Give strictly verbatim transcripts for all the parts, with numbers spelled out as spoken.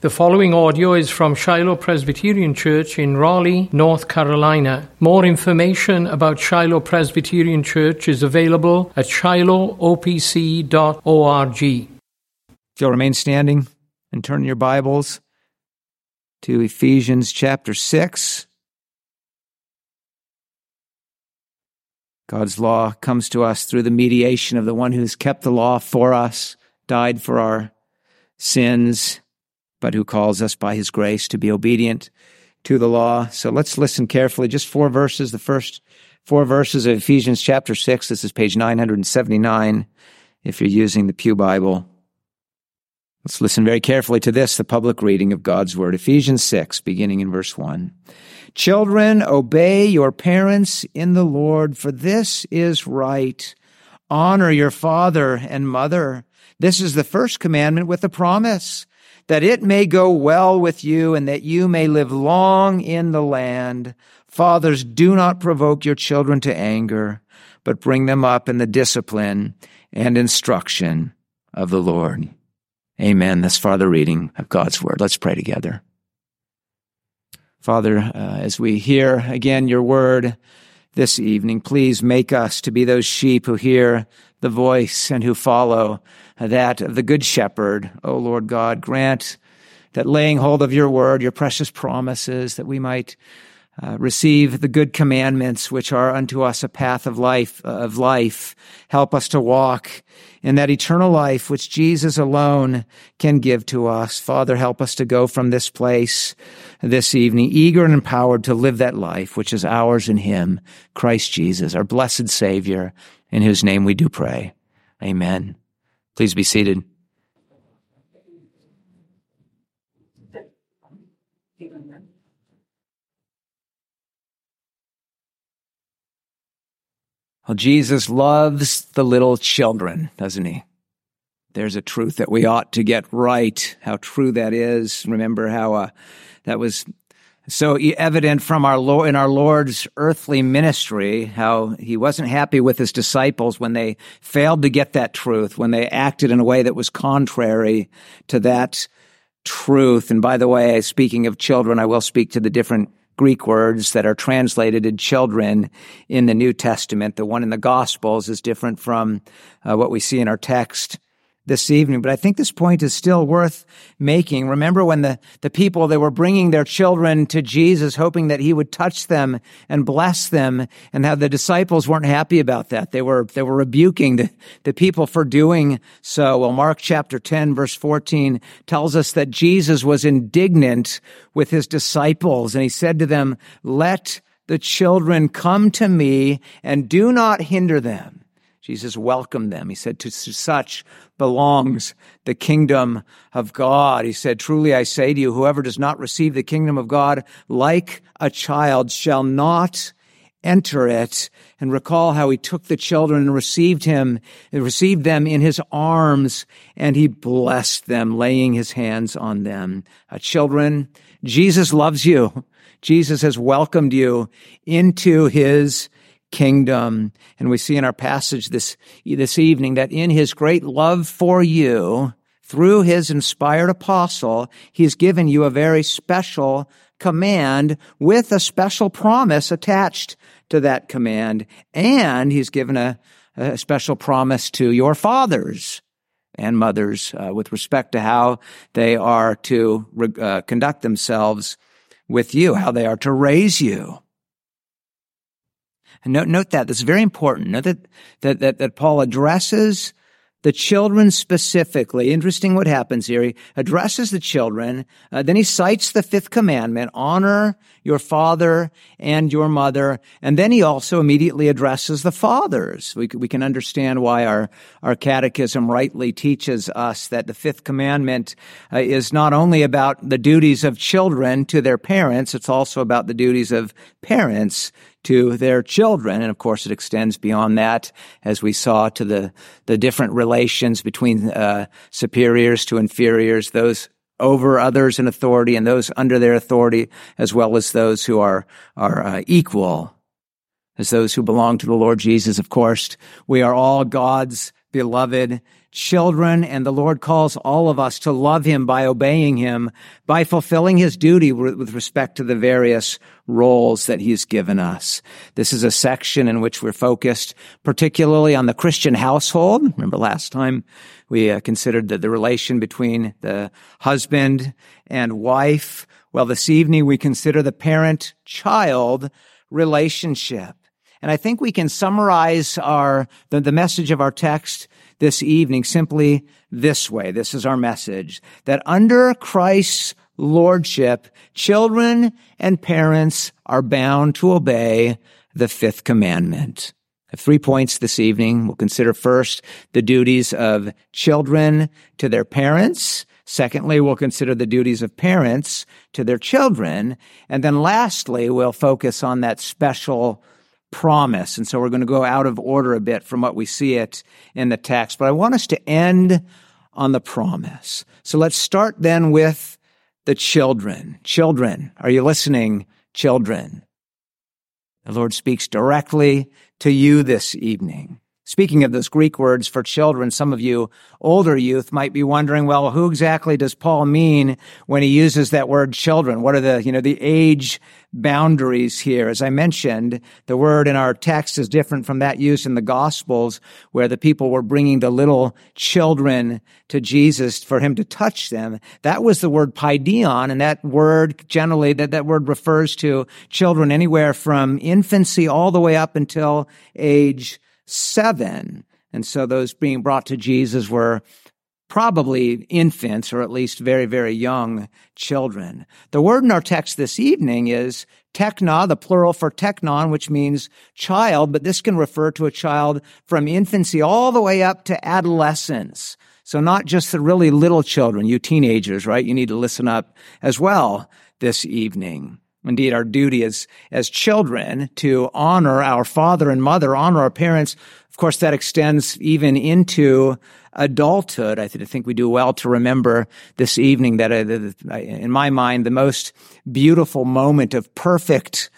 The following audio is from Shiloh Presbyterian Church in Raleigh, North Carolina. More information about Shiloh Presbyterian Church is available at shiloh o p c dot org. If you'll remain standing and turn your Bibles to Ephesians chapter six. God's law comes to us through the mediation of the one who's kept the law for us, died for our sins, but who calls us by his grace to be obedient to the law. So let's listen carefully. Just four verses, the first four verses of Ephesians chapter six. This is page nine seventy-nine, if you're using the Pew Bible. Let's listen very carefully to this, the public reading of God's word. Ephesians six, beginning in verse one. Children, obey your parents in the Lord, for this is right. Honor your father and mother. This is the first commandment with a promise, that it may go well with you and that you may live long in the land. Fathers, do not provoke your children to anger, but bring them up in the discipline and instruction of the Lord. Amen. This further reading of God's word. Let's pray together. Father, uh, as we hear again your word this evening, please make us to be those sheep who hear the voice and who follow that of the good shepherd. O Lord God, grant that laying hold of your word, your precious promises, that we might uh, receive the good commandments, which are unto us a path of life, uh, of life. Help us to walk in that eternal life, which Jesus alone can give to us. Father, help us to go from this place this evening, eager and empowered to live that life, which is ours in him, Christ Jesus, our blessed Savior, in whose name we do pray. Amen. Please be seated. Well, Jesus loves the little children, doesn't he? There's a truth that we ought to get right. How true that is. Remember how uh, that was so evident from our Lord, in our Lord's earthly ministry, how he wasn't happy with his disciples when they failed to get that truth, when they acted in a way that was contrary to that truth. And by the way, speaking of children, I will speak to the different Greek words that are translated in children in the New Testament. The one in the Gospels is different from uh, what we see in our text this evening, but I think this point is still worth making. Remember when the, the people, they were bringing their children to Jesus, hoping that he would touch them and bless them, and how the disciples weren't happy about that. They were, they were rebuking the, the people for doing so. Well, Mark chapter ten, verse fourteen tells us that Jesus was indignant with his disciples, and he said to them, "Let the children come to me and do not hinder them." Jesus welcomed them. He said, to such belongs the kingdom of God. He said, truly I say to you, whoever does not receive the kingdom of God like a child shall not enter it. And recall how he took the children and received him, and received them in his arms, and he blessed them, laying his hands on them. Uh, children, Jesus loves you. Jesus has welcomed you into his kingdom. And we see in our passage this, this evening that in his great love for you, through his inspired apostle, he's given you a very special command with a special promise attached to that command. And he's given a, a special promise to your fathers and mothers uh, with respect to how they are to uh, conduct themselves with you, how they are to raise you. And note, note that, that's very important. Note that, that, that, that Paul addresses the children specifically. Interesting what happens here. He addresses the children, uh, then he cites the fifth commandment, honor your father and your mother, and then he also immediately addresses the fathers. We, we can understand why our, our catechism rightly teaches us that the fifth commandment uh, is not only about the duties of children to their parents, it's also about the duties of parents to their children. And of course, it extends beyond that, as we saw, to the, the different relations between uh, superiors to inferiors, those over others in authority and those under their authority, as well as those who are, are uh, equal, as those who belong to the Lord Jesus. Of course, we are all God's beloved children, and the Lord calls all of us to love him by obeying him, by fulfilling his duty with respect to the various roles that he's given us. This is a section in which we're focused particularly on the Christian household. Remember last time we uh, considered the, the relation between the husband and wife. Well, this evening we consider the parent-child relationship. And I think we can summarize our the, the message of our text this evening simply this way. This is our message, that under Christ's lordship, children and parents are bound to obey the fifth commandment. I have three points this evening. We'll consider first the duties of children to their parents. Secondly, we'll consider the duties of parents to their children. And then lastly, we'll focus on that special promise. And so we're going to go out of order a bit from what we see it in the text, but I want us to end on the promise. So let's start then with the children. Children, are you listening, children? The Lord speaks directly to you this evening. Speaking of those Greek words for children, some of you older youth might be wondering, well, who exactly does Paul mean when he uses that word children? What are the, you know, the age boundaries here? As I mentioned, the word in our text is different from that used in the Gospels, where the people were bringing the little children to Jesus for him to touch them. That was the word paideon, and that word generally, that, that word refers to children anywhere from infancy all the way up until age seven. And so those being brought to Jesus were probably infants, or at least very, very young children. The word in our text this evening is tekna, the plural for teknon, which means child, but this can refer to a child from infancy all the way up to adolescence. So not just the really little children, you teenagers, right? You need to listen up as well this evening. Indeed, our duty as, as children to honor our father and mother, honor our parents. Of course, that extends even into adulthood. I think we do well to remember this evening that, in my mind, the most beautiful moment of perfect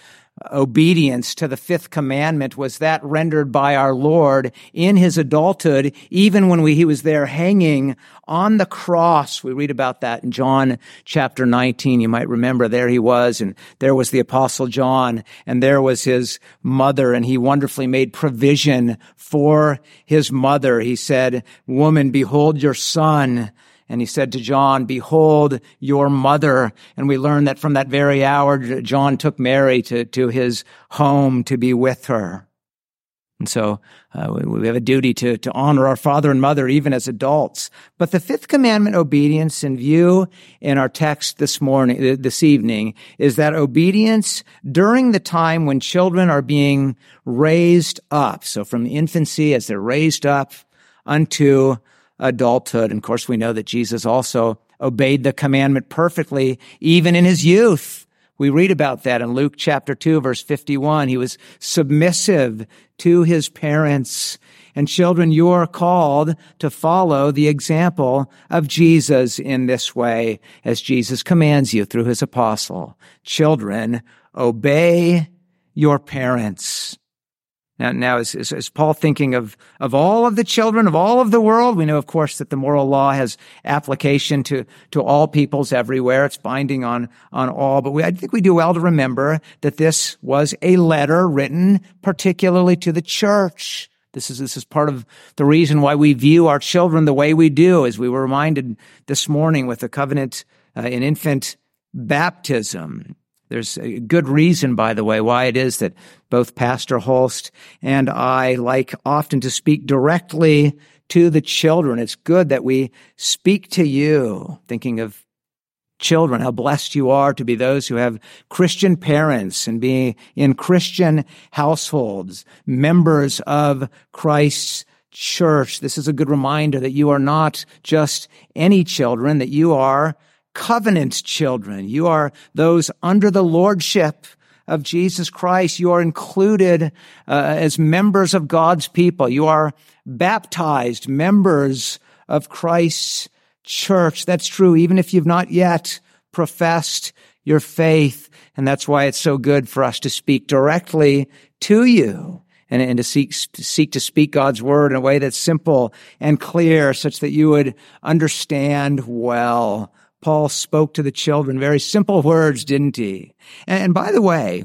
obedience to the fifth commandment was that rendered by our Lord in his adulthood, even when we, he was there hanging on the cross. We read about that in John chapter nineteen. You might remember there he was, and there was the Apostle John, and there was his mother, and he wonderfully made provision for his mother. He said, "Woman, behold your son." And he said to John, "Behold your mother." And we learn that from that very hour, John took Mary to, to his home to be with her. And so uh, we have a duty to, to honor our father and mother even as adults. But the fifth commandment obedience in view in our text this morning, this evening, is that obedience during the time when children are being raised up. So from infancy as they're raised up unto adulthood. And of course, we know that Jesus also obeyed the commandment perfectly, even in his youth. We read about that in Luke chapter two, verse fifty-one. He was submissive to his parents. And children, you are called to follow the example of Jesus in this way, as Jesus commands you through his apostle. Children, obey your parents. Now, now is, is, is Paul thinking of, of all of the children of all of the world? We know, of course, that the moral law has application to, to all peoples everywhere. It's binding on, on all. But we, I think we do well to remember that this was a letter written particularly to the church. This is, this is part of the reason why we view our children the way we do, as we were reminded this morning with the covenant uh, in infant baptism. There's a good reason, by the way, why it is that both Pastor Holst and I like often to speak directly to the children. It's good that we speak to you, thinking of children, how blessed you are to be those who have Christian parents and be in Christian households, members of Christ's church. This is a good reminder that you are not just any children, that you are covenant children. You are those under the lordship of Jesus Christ. You are included uh, as members of God's people. You are baptized members of Christ's church. That's true, even if you've not yet professed your faith. And that's why it's so good for us to speak directly to you and, and to seek to seek to speak God's word in a way that's simple and clear, such that you would understand well. Paul spoke to the children very simple words, didn't he? And, and by the way,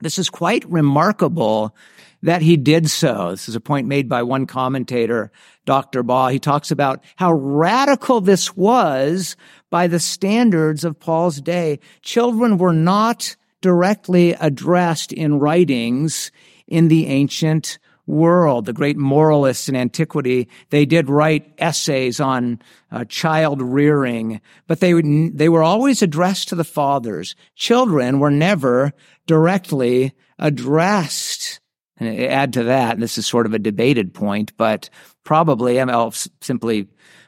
this is quite remarkable that he did so. This is a point made by one commentator, Doctor Baugh. He talks about how radical this was by the standards of Paul's day. Children were not directly addressed in writings in the ancient world. The great moralists in antiquity, they did write essays on uh, child rearing, but they would, they were always addressed to the fathers. Children were never directly addressed. And add to that, and this is sort of a debated point, but probably, I'll simply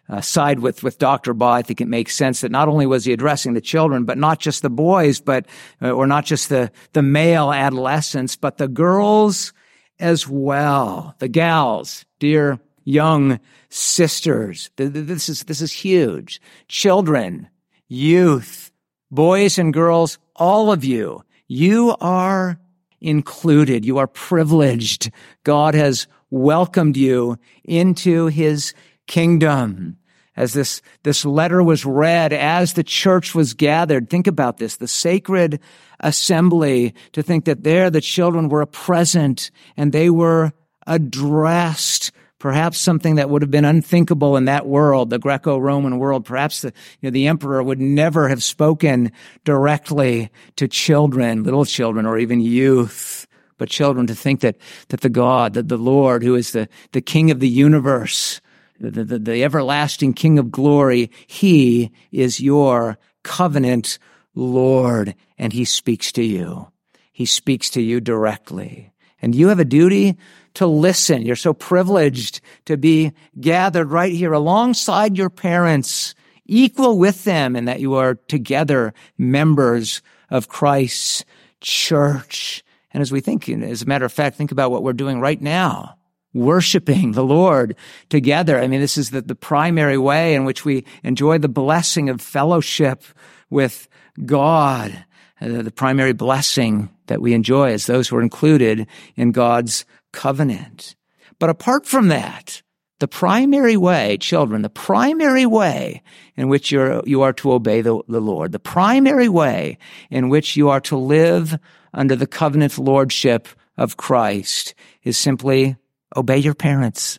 uh, side with, with Doctor Baugh. I think it makes sense that not only was he addressing the children, but not just the boys, but, uh, or not just the, the male adolescents, but the girls as well. The gals, dear young sisters. This is, this is huge. Children, youth, boys and girls, all of you, you are included. You are privileged. God has welcomed you into his kingdom. As this, this letter was read, as the church was gathered, think about this, the sacred assembly, to think that there the children were present and they were addressed, perhaps something that would have been unthinkable in that world, the Greco-Roman world. Perhaps the, you know, the emperor would never have spoken directly to children, little children, or even youth, but children. To think that, that the God, that the Lord, who is the, the King of the universe, the, the, the everlasting King of glory, he is your covenant Lord, and he speaks to you. He speaks to you directly. And you have a duty to listen. You're so privileged to be gathered right here alongside your parents, equal with them, and that you are together members of Christ's church. And as we think, as a matter of fact, think about what we're doing right now, worshiping the Lord together. I mean, this is the, the primary way in which we enjoy the blessing of fellowship with God. Uh, the primary blessing that we enjoy is those who are included in God's covenant. But apart from that, the primary way, children, the primary way in which you're, you are to obey the, the Lord, the primary way in which you are to live under the covenant lordship of Christ is simply obey your parents.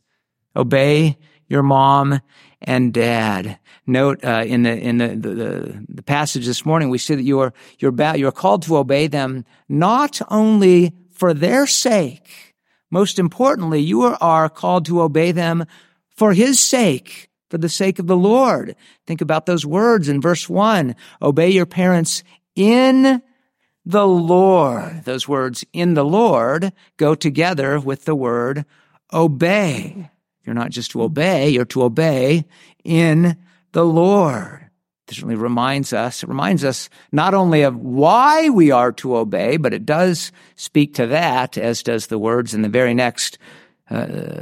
Obey your mom and dad. Note, uh, in the, in the, the, the passage this morning, we see that you are, you're, ba- you're called to obey them not only for their sake. Most importantly, you are called to obey them for his sake, for the sake of the Lord. Think about those words in verse one. Obey your parents in the Lord. Those words, in the Lord, go together with the word obey. You're not just to obey, you're to obey in the Lord. This certainly reminds us, it reminds us not only of why we are to obey, but it does speak to that, as does the words in the very next, uh, uh,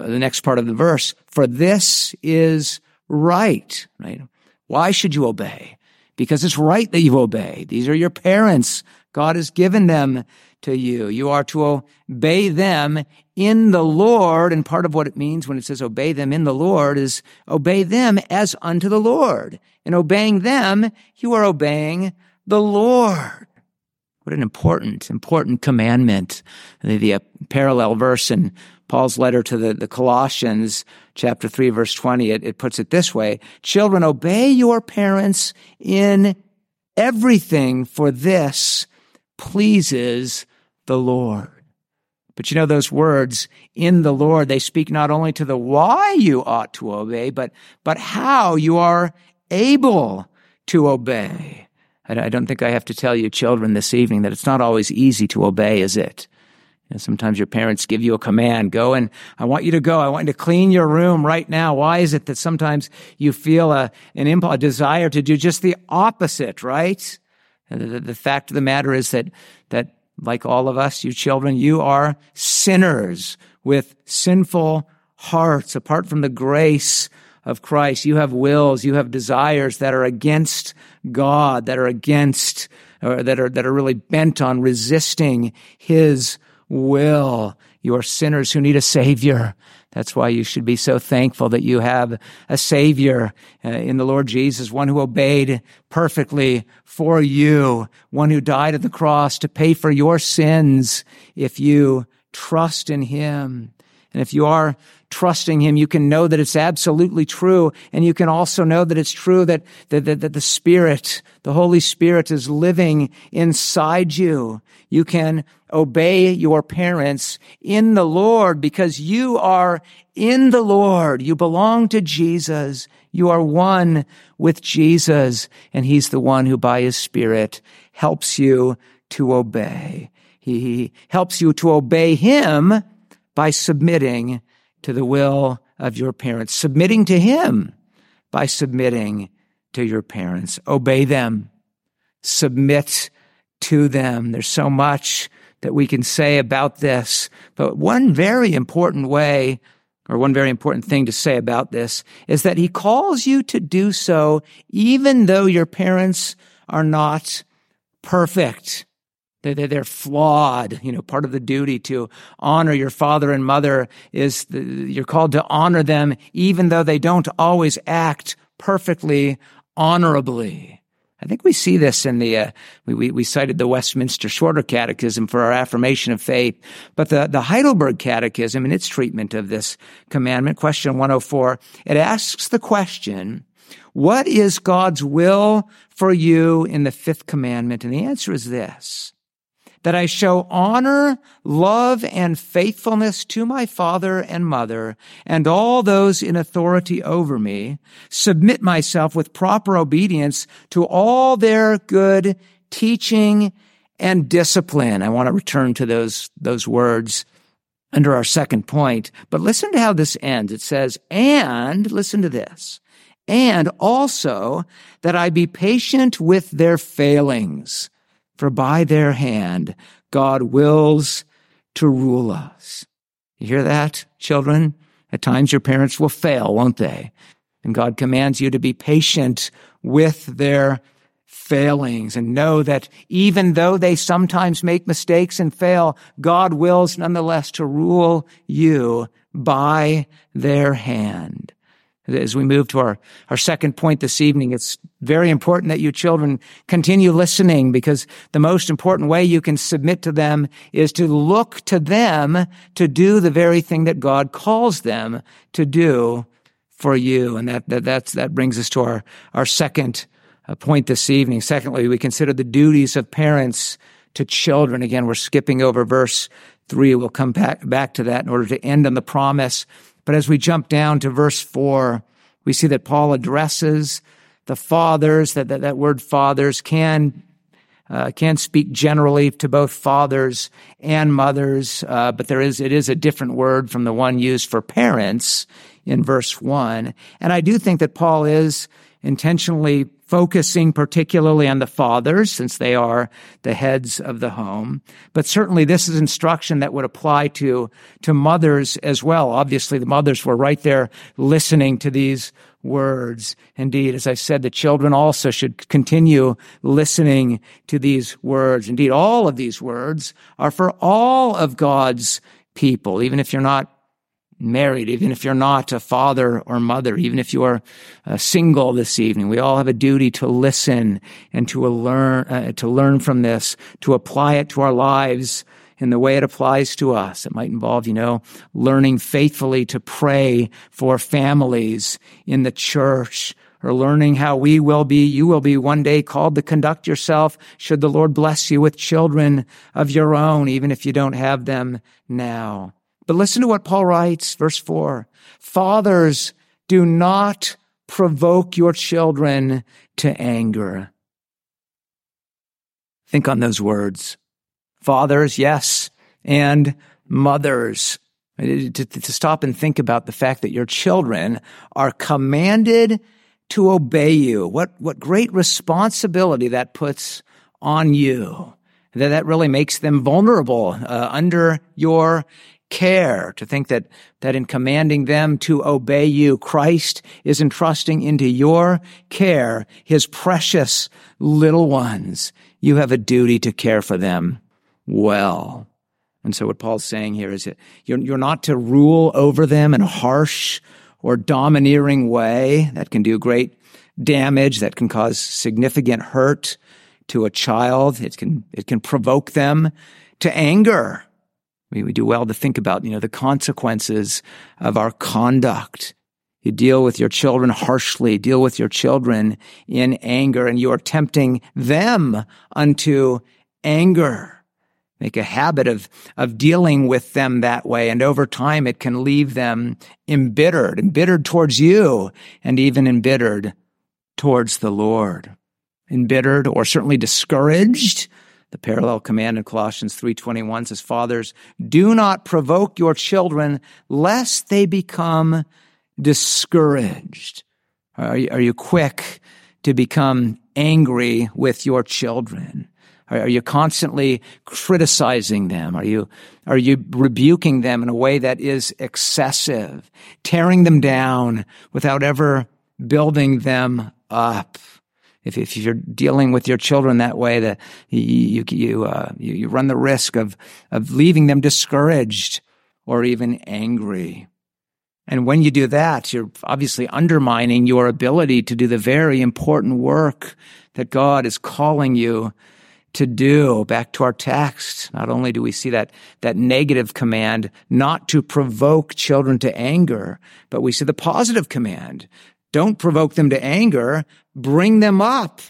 the next part of the verse. For this is right, right? Why should you obey? Because it's right that you obey. These are your parents. God has given them to you. You are to obey them in the Lord. And part of what it means when it says obey them in the Lord is obey them as unto the Lord. In obeying them, you are obeying the Lord. What an important, important commandment. The, the uh, parallel verse in Paul's letter to the, the Colossians, chapter three, verse twenty, it, it puts it this way. Children, obey your parents in everything, for this pleases the Lord. But you know, those words, in the Lord, they speak not only to the why you ought to obey, but, but how you are able to obey. I don't think I have to tell you, children, this evening, that it's not always easy to obey, is it? And sometimes your parents give you a command, go and I want you to go. I want you to clean your room right now. Why is it that sometimes you feel a, an impulse, a desire to do just the opposite, right? The, the fact of the matter is that, that like all of us, you children, you are sinners with sinful hearts. Apart from the grace of Christ, you have wills, you have desires that are against God, that are against, or that are, that are really bent on resisting his will. You are sinners who need a Savior. That's why you should be so thankful that you have a Savior uh, in the Lord Jesus, one who obeyed perfectly for you, one who died at the cross to pay for your sins if you trust in Him. And if you are trusting Him, you can know that it's absolutely true, and you can also know that it's true that, that, that, that the Spirit, the Holy Spirit, is living inside you. You can obey your parents in the Lord because you are in the Lord. You belong to Jesus. You are one with Jesus, and He's the one who by His Spirit helps you to obey. He, he helps you to obey Him by submitting to the will of your parents, submitting to Him by submitting to your parents. Obey them. Submit to them. There's so much that we can say about this, but one very important way, or one very important thing to say about this, is that He calls you to do so even though your parents are not perfect. They're flawed. You know, part of the duty to honor your father and mother is the, you're called to honor them even though they don't always act perfectly honorably. I think we see this in the, uh, we, we, we cited the Westminster Shorter Catechism for our affirmation of faith, but the, the Heidelberg Catechism in its treatment of this commandment, question one oh four, it asks the question, what is God's will for you in the fifth commandment? And the answer is this: that I show honor, love, and faithfulness to my father and mother and all those in authority over me, submit myself with proper obedience to all their good teaching and discipline. I want to return to those, those words under our second point, but listen to how this ends. It says, and, listen to this, and also that I be patient with their failings, for by their hand God wills to rule us. You hear that, children? At times your parents will fail, won't they? And God commands you to be patient with their failings and know that even though they sometimes make mistakes and fail, God wills nonetheless to rule you by their hand. As we move to our, our second point this evening, it's very important that you children continue listening, because the most important way you can submit to them is to look to them to do the very thing that God calls them to do for you. And that, that, that's, that brings us to our, our second point this evening. Secondly, we consider the duties of parents to children. Again, we're skipping over verse three. We'll come back, back to that in order to end on the promise. But as we jump down to verse four, we see that Paul addresses the fathers, that that, that word fathers can uh, can speak generally to both fathers and mothers, uh, but there is it is a different word from the one used for parents in verse one. And I do think that Paul is intentionally focusing particularly on the fathers, since they are the heads of the home. But certainly this is instruction that would apply to, to mothers as well. Obviously, the mothers were right there listening to these words. Indeed, as I said, the children also should continue listening to these words. Indeed, all of these words are for all of God's people, even if you're not married, even if you're not a father or mother, even if you are uh, single this evening. We all have a duty to listen and to learn, uh, to learn from this, to apply it to our lives in the way it applies to us. It might involve, you know, learning faithfully to pray for families in the church, or learning how we will be, you will be one day called to conduct yourself should the Lord bless you with children of your own, even if you don't have them now. But listen to what Paul writes, verse four. Fathers, do not provoke your children to anger. Think on those words. Fathers, yes, and mothers. To, to stop and think about the fact that your children are commanded to obey you. What, what great responsibility that puts on you. That, that really makes them vulnerable uh, under your care, to think that that in commanding them to obey you, Christ is entrusting into your care His precious little ones. You have a duty to care for them well. And so what Paul's saying here is that you're, you're not to rule over them in a harsh or domineering way that can do great damage, that can cause significant hurt to a child. It can, it can provoke them to anger. We, we do well to think about, you know, the consequences of our conduct. You deal with your children harshly, deal with your children in anger, and you are tempting them unto anger. Make a habit of, of dealing with them that way, and over time it can leave them embittered, embittered towards you, and even embittered towards the Lord. Embittered or certainly discouraged. The parallel command in Colossians three twenty-one says, "Fathers, do not provoke your children, lest they become discouraged." Are you, are you quick to become angry with your children? Are, are you constantly criticizing them? Are you are you rebuking them in a way that is excessive, tearing them down without ever building them up? If, if you're dealing with your children that way, that you you uh, you, you run the risk of of leaving them discouraged or even angry. And when you do that, you're obviously undermining your ability to do the very important work that God is calling you to do. Back to our text, not only do we see that that negative command not to provoke children to anger, but we see the positive command. Don't provoke them to anger. Bring them up.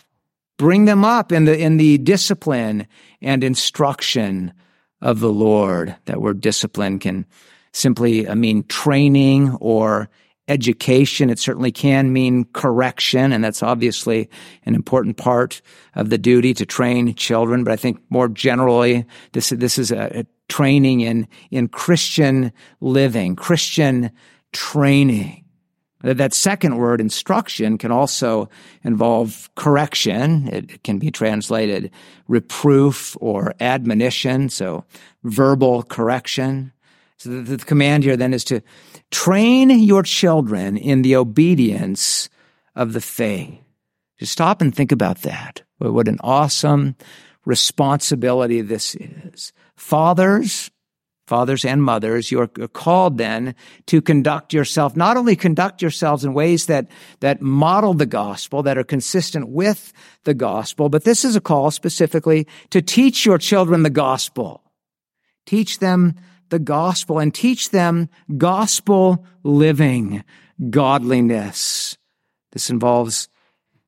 Bring them up in the in the discipline and instruction of the Lord. That word discipline can simply I mean training or education. It certainly can mean correction, and that's obviously an important part of the duty to train children. But I think more generally, this this is a, a training in in Christian living, Christian training. That second word, instruction, can also involve correction. It can be translated reproof or admonition, so verbal correction. So the command here then is to train your children in the obedience of the faith. Just stop and think about that. What an awesome responsibility this is. Fathers, Fathers and mothers, you are called then to conduct yourself, not only conduct yourselves in ways that, that model the gospel, that are consistent with the gospel, but this is a call specifically to teach your children the gospel. Teach them the gospel and teach them gospel living, godliness. This involves,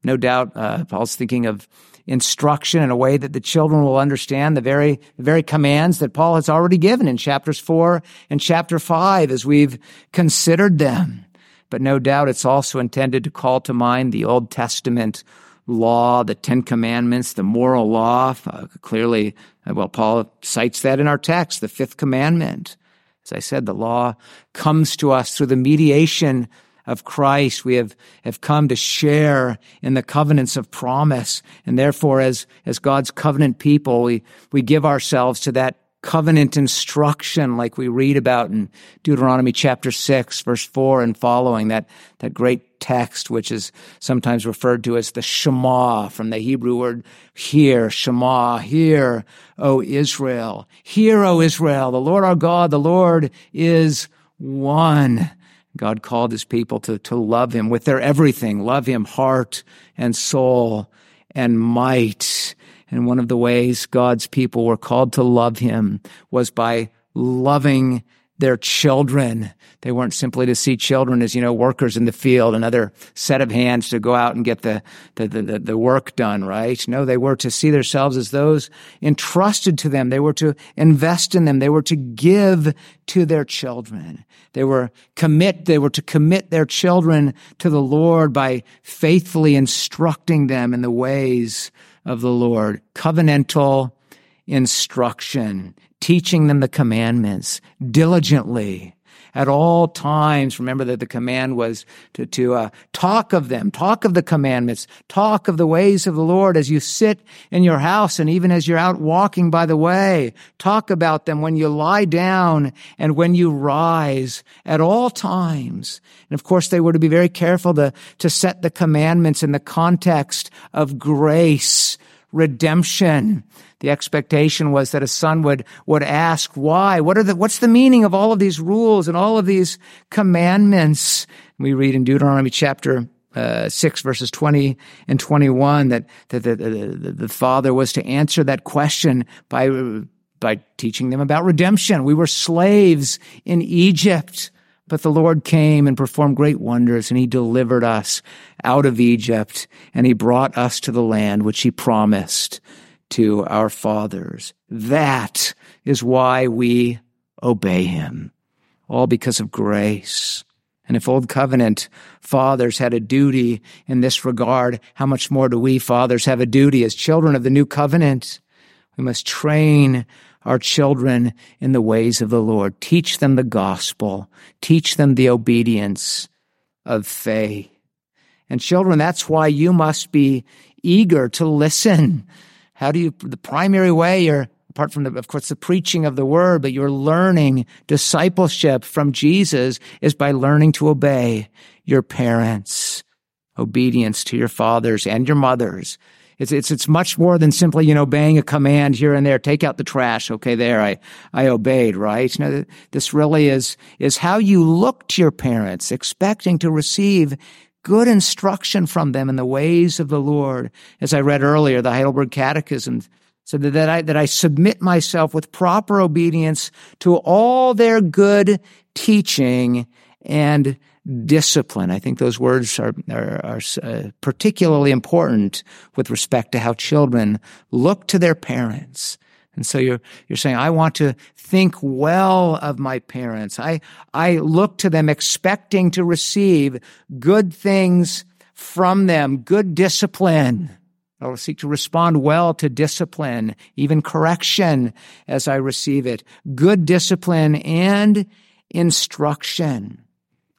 no doubt, uh, Paul's thinking of instruction in a way that the children will understand the very, the very commands that Paul has already given in chapters four and chapter five as we've considered them. But no doubt it's also intended to call to mind the Old Testament law, the Ten Commandments, the moral law. Uh, clearly, well, Paul cites that in our text, the fifth commandment. As I said, the law comes to us through the mediation of Christ. We have, have come to share in the covenants of promise. And therefore, as, as God's covenant people, we, we give ourselves to that covenant instruction like we read about in Deuteronomy chapter six, verse four and following, that, that great text, which is sometimes referred to as the Shema, from the Hebrew word hear, Shema, hear, O Israel. Hear, O Israel, the Lord our God, the Lord is one. God called his people to, to love him with their everything, love him heart and soul and might. And one of the ways God's people were called to love him was by loving their children. They weren't simply to see children as, you know, workers in the field, another set of hands to go out and get the, the, the, the work done, right? No, they were to see themselves as those entrusted to them. They were to invest in them. They were to give to their children. They were commit, they were to commit their children to the Lord by faithfully instructing them in the ways of the Lord. Covenantal instruction, teaching them the commandments diligently at all times. Remember that the command was to, to uh, talk of them, talk of the commandments, talk of the ways of the Lord as you sit in your house and even as you're out walking by the way. Talk about them when you lie down and when you rise at all times. And of course, they were to be very careful to, to set the commandments in the context of grace redemption. The expectation was that a son would, would ask, why? What are the, what's the meaning of all of these rules and all of these commandments? We read in Deuteronomy chapter Uh, six verses twenty and twenty-one that, that the, the, the father was to answer that question by, by teaching them about redemption. We were slaves in Egypt, but the Lord came and performed great wonders, and he delivered us out of Egypt, and he brought us to the land which he promised to our fathers. That is why we obey him, all because of grace. And if Old Covenant fathers had a duty in this regard, how much more do we fathers have a duty as children of the New Covenant? We must train our children in the ways of the Lord. Teach them the gospel. Teach them the obedience of faith. And children, that's why you must be eager to listen. How do you, the primary way you're apart from, the, of course, the preaching of the word, but your learning discipleship from Jesus is by learning to obey your parents, obedience to your fathers and your mothers. It's, it's, it's much more than simply, you know, obeying a command here and there. Take out the trash. Okay, there, I, I obeyed, right? No, this really is, is how you look to your parents, expecting to receive good instruction from them in the ways of the Lord. As I read earlier, the Heidelberg Catechism, so that I, that I submit myself with proper obedience to all their good teaching and discipline. I think those words are, are, are uh, particularly important with respect to how children look to their parents. And so you're, you're saying, I want to think well of my parents. I, I look to them expecting to receive good things from them, good discipline. I will seek to respond well to discipline, even correction as I receive it. Good discipline and instruction.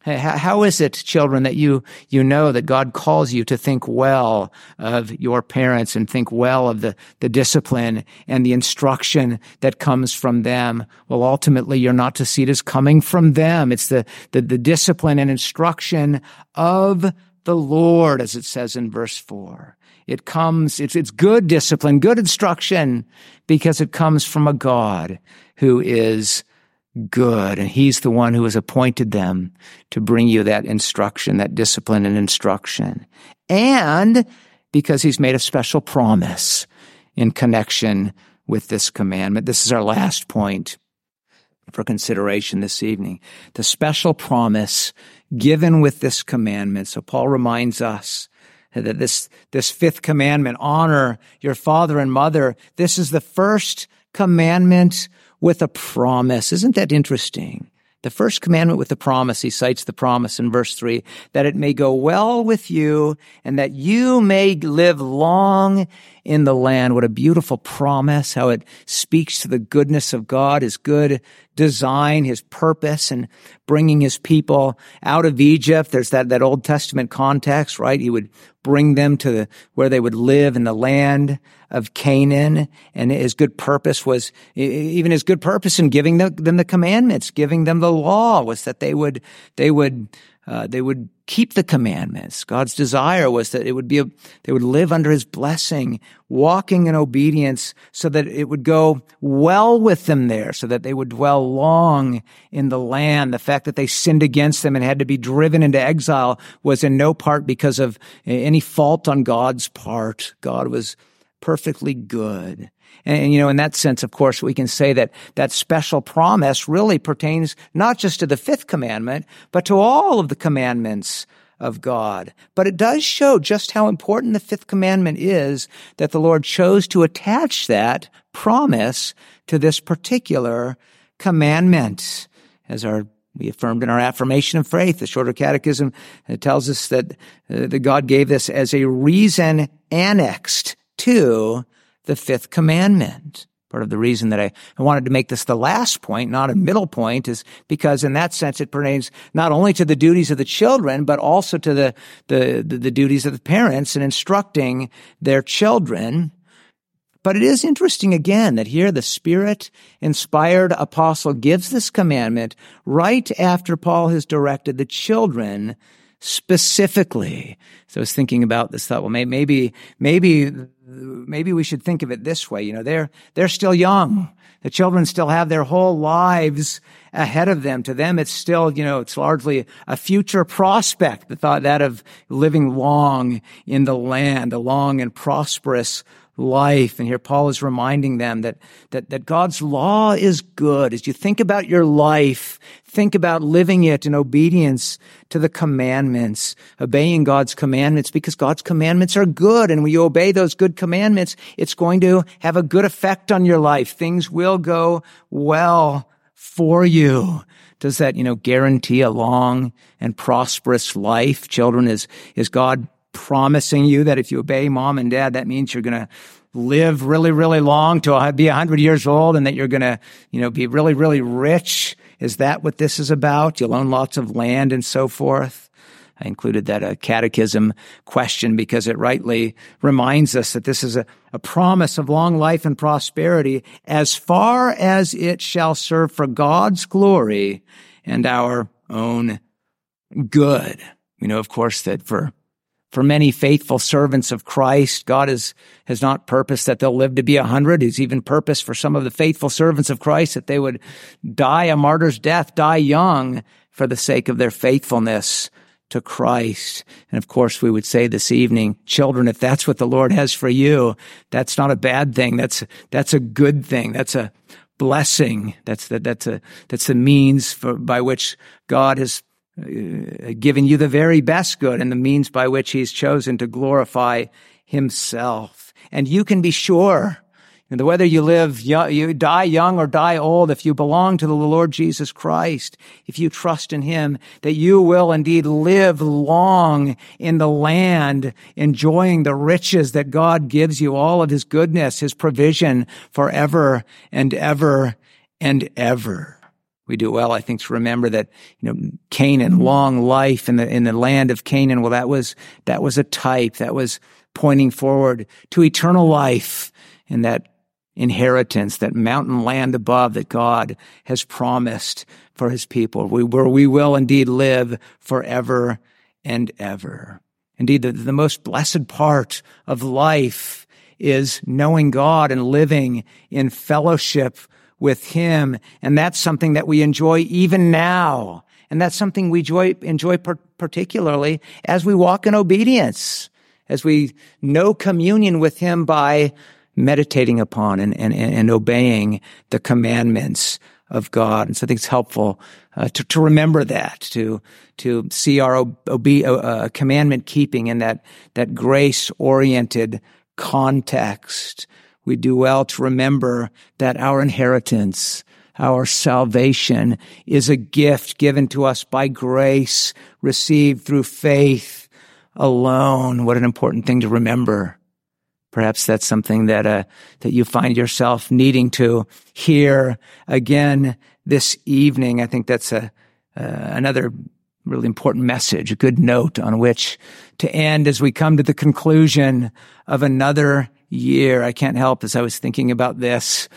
How is it, children, that you, you know that God calls you to think well of your parents and think well of the, the discipline and the instruction that comes from them? Well, ultimately, you're not to see it as coming from them. It's the, the, the discipline and instruction of the Lord, as it says in verse four. It comes, it's, it's good discipline, good instruction, because it comes from a God who is good. And he's the one who has appointed them to bring you that instruction, that discipline and instruction. And because he's made a special promise in connection with this commandment. This is our last point for consideration this evening. The special promise given with this commandment. So Paul reminds us that this, this fifth commandment, honor your father and mother, this is the first commandment with a promise. Isn't that interesting? The first commandment with a promise, he cites the promise in verse three, that it may go well with you and that you may live long in the land. What a beautiful promise, how it speaks to the goodness of God, his good design, his purpose, and bringing his people out of Egypt. There's that, that Old Testament context, right? He would bring them to the, where they would live in the land of Canaan. And his good purpose was, even his good purpose in giving them the commandments, giving them the law, was that they would, they would, Uh, they would keep the commandments. God's desire was that it would be a, they would live under his blessing, walking in obedience, so that it would go well with them there, so that they would dwell long in the land. The fact that they sinned against them and had to be driven into exile was in no part because of any fault on God's part. God was perfectly good. And, you know, in that sense, of course, we can say that that special promise really pertains not just to the fifth commandment, but to all of the commandments of God. But it does show just how important the fifth commandment is, that the Lord chose to attach that promise to this particular commandment. As our we affirmed in our affirmation of faith, the Shorter Catechism tells us that, uh, that God gave this as a reason annexed to the fifth commandment. Part of the reason that I, I wanted to make this the last point, not a middle point, is because in that sense it pertains not only to the duties of the children, but also to the, the, the duties of the parents in instructing their children. But it is interesting again that here the Spirit-inspired apostle gives this commandment right after Paul has directed the children specifically. So I was thinking about this thought, well, maybe, maybe maybe we should think of it this way. You know, they're, they're still young. The children still have their whole lives ahead of them. To them, it's still, you know, it's largely a future prospect, the thought that of living long in the land, a long and prosperous life. And here Paul is reminding them that, that, that God's law is good. As you think about your life, think about living it in obedience to the commandments, obeying God's commandments, because God's commandments are good. And when you obey those good commandments, it's going to have a good effect on your life. Things will go well for you. Does that, you know, guarantee a long and prosperous life? Children, is, is God promising you that if you obey mom and dad, that means you're going to live really, really long to be one hundred years old, and that you're going to, you know, be really, really rich? Is that what this is about? You'll own lots of land and so forth. I included that a catechism question because it rightly reminds us that this is a, a promise of long life and prosperity as far as it shall serve for God's glory and our own good. We know, of course, that for For many faithful servants of Christ, God is, has not purposed that they'll live to be a hundred. He's even purposed for some of the faithful servants of Christ that they would die a martyr's death, die young, for the sake of their faithfulness to Christ. And of course, we would say this evening, children, if that's what the Lord has for you, that's not a bad thing. That's, that's a good thing. That's a blessing. That's the, that's a, that's the means for, by which God has Uh, given you the very best good and the means by which he's chosen to glorify himself. And you can be sure that whether you live, young, you die young or die old, if you belong to the Lord Jesus Christ, if you trust in him, that you will indeed live long in the land, enjoying the riches that God gives you, all of his goodness, his provision forever and ever and ever. We do well, I think, to remember that, you know, Canaan, long life in the, in the land of Canaan. Well, that was, that was a type that was pointing forward to eternal life and that inheritance, that mountain land above that God has promised for his people, we, where we will indeed live forever and ever. Indeed, the, the most blessed part of life is knowing God and living in fellowship with him. And that's something that we enjoy even now. And that's something we enjoy, enjoy per- particularly as we walk in obedience, as we know communion with him by meditating upon and, and, and obeying the commandments of God. And so I think it's helpful uh, to, to remember that, to, to see our obe- uh, commandment keeping in that, that grace-oriented context. We do well to remember that our inheritance, our salvation, is a gift given to us by grace, received through faith alone. What an important thing to remember. Perhaps that's something that uh, that you find yourself needing to hear again this evening. I think that's a uh, another really important message, a good note on which to end as we come to the conclusion of another year. I can't help, as I was thinking about this,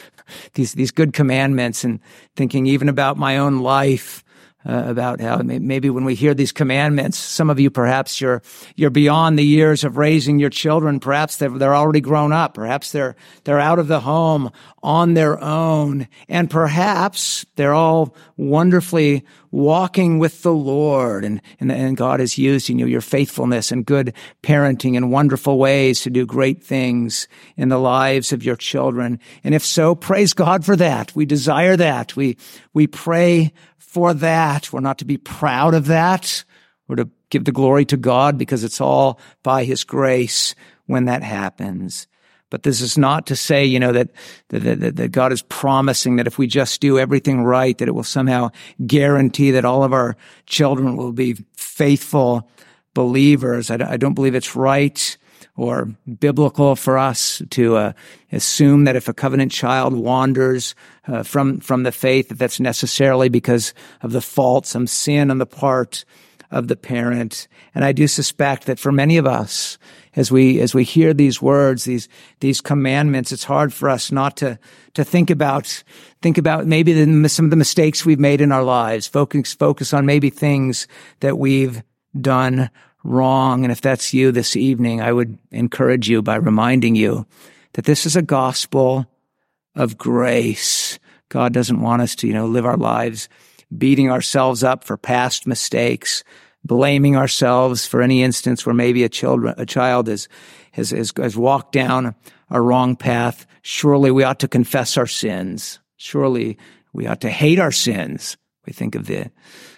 these these good commandments, and thinking even about my own life, uh, about how maybe when we hear these commandments, some of you perhaps you're you're beyond the years of raising your children. Perhaps they're they're already grown up. Perhaps they're they're out of the home on their own, and perhaps they're all wonderfully walking with the Lord, and, and, and God is using you, your faithfulness and good parenting in wonderful ways to do great things in the lives of your children. And if so, praise God for that. We desire that. We, we pray for that. We're not to be proud of that. We're to give the glory to God because it's all by his grace when that happens. But this is not to say, you know, that, that, that God is promising that if we just do everything right, that it will somehow guarantee that all of our children will be faithful believers. I don't believe it's right or biblical for us to uh, assume that if a covenant child wanders uh, from, from the faith, that that's necessarily because of the fault, some sin on the part of the parent. And I do suspect that for many of us, as we, as we hear these words, these, these commandments, it's hard for us not to, to think about, think about maybe the, some of the mistakes we've made in our lives, focus, focus on maybe things that we've done wrong. And if that's you this evening, I would encourage you by reminding you that this is a gospel of grace. God doesn't want us to, you know, live our lives beating ourselves up for past mistakes, blaming ourselves for any instance where maybe a children, a child has, has, has, has walked down a wrong path. Surely we ought to confess our sins. Surely we ought to hate our sins. We think of the,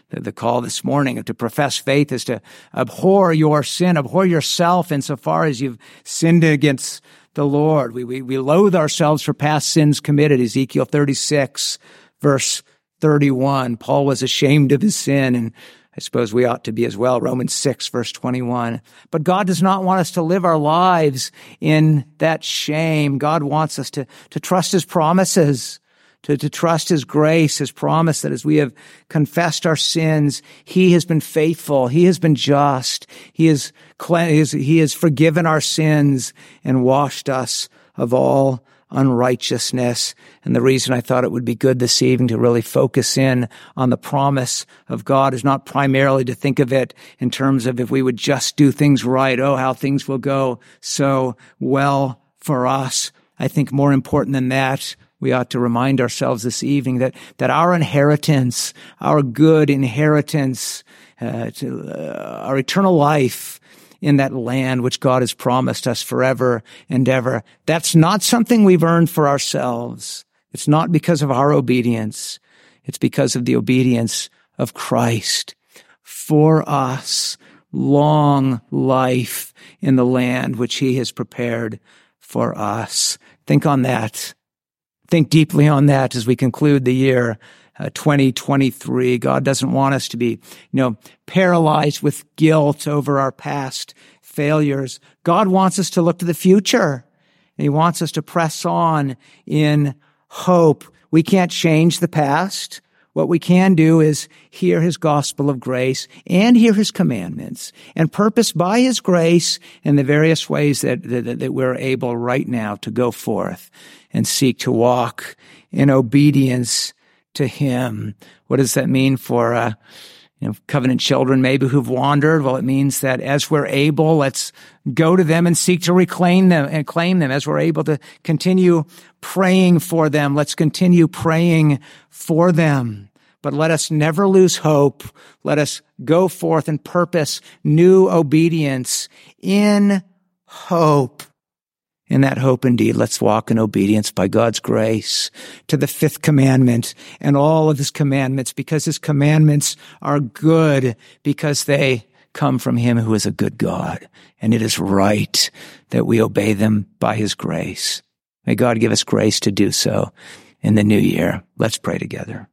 the, the call this morning to profess faith is to abhor your sin, abhor yourself insofar as you've sinned against the Lord. We, we, we loathe ourselves for past sins committed. Ezekiel thirty-six, verse thirty-one. Paul was ashamed of his sin, and I suppose we ought to be as well. Romans six, verse twenty-one. But God does not want us to live our lives in that shame. God wants us to, to trust his promises, to, to trust his grace, his promise that as we have confessed our sins, he has been faithful, he has been just, he has, cleansed, he has forgiven our sins and washed us of all unrighteousness. And the reason I thought it would be good this evening to really focus in on the promise of God is not primarily to think of it in terms of if we would just do things right, oh, how things will go so well for us. I think more important than that, we ought to remind ourselves this evening that, that our inheritance, our good inheritance, uh, to, uh, our eternal life, in that land which God has promised us forever and ever. That's not something we've earned for ourselves. It's not because of our obedience. It's because of the obedience of Christ. For us, long life in the land which he has prepared for us. Think on that. Think deeply on that as we conclude the year Uh, twenty twenty-three. God doesn't want us to be, you know, paralyzed with guilt over our past failures. God wants us to look to the future, and he wants us to press on in hope. We can't change the past. What we can do is hear his gospel of grace and hear his commandments and purpose by his grace in the various ways that, that, that we're able right now to go forth and seek to walk in obedience to him. What does that mean for uh, you know, covenant children maybe who've wandered? Well, it means that as we're able, let's go to them and seek to reclaim them and claim them. As we're able to continue praying for them, let's continue praying for them. But let us never lose hope. Let us go forth and purpose new obedience in hope. In that hope, indeed, let's walk in obedience by God's grace to the fifth commandment and all of his commandments, because his commandments are good, because they come from him who is a good God. And it is right that we obey them by his grace. May God give us grace to do so in the new year. Let's pray together.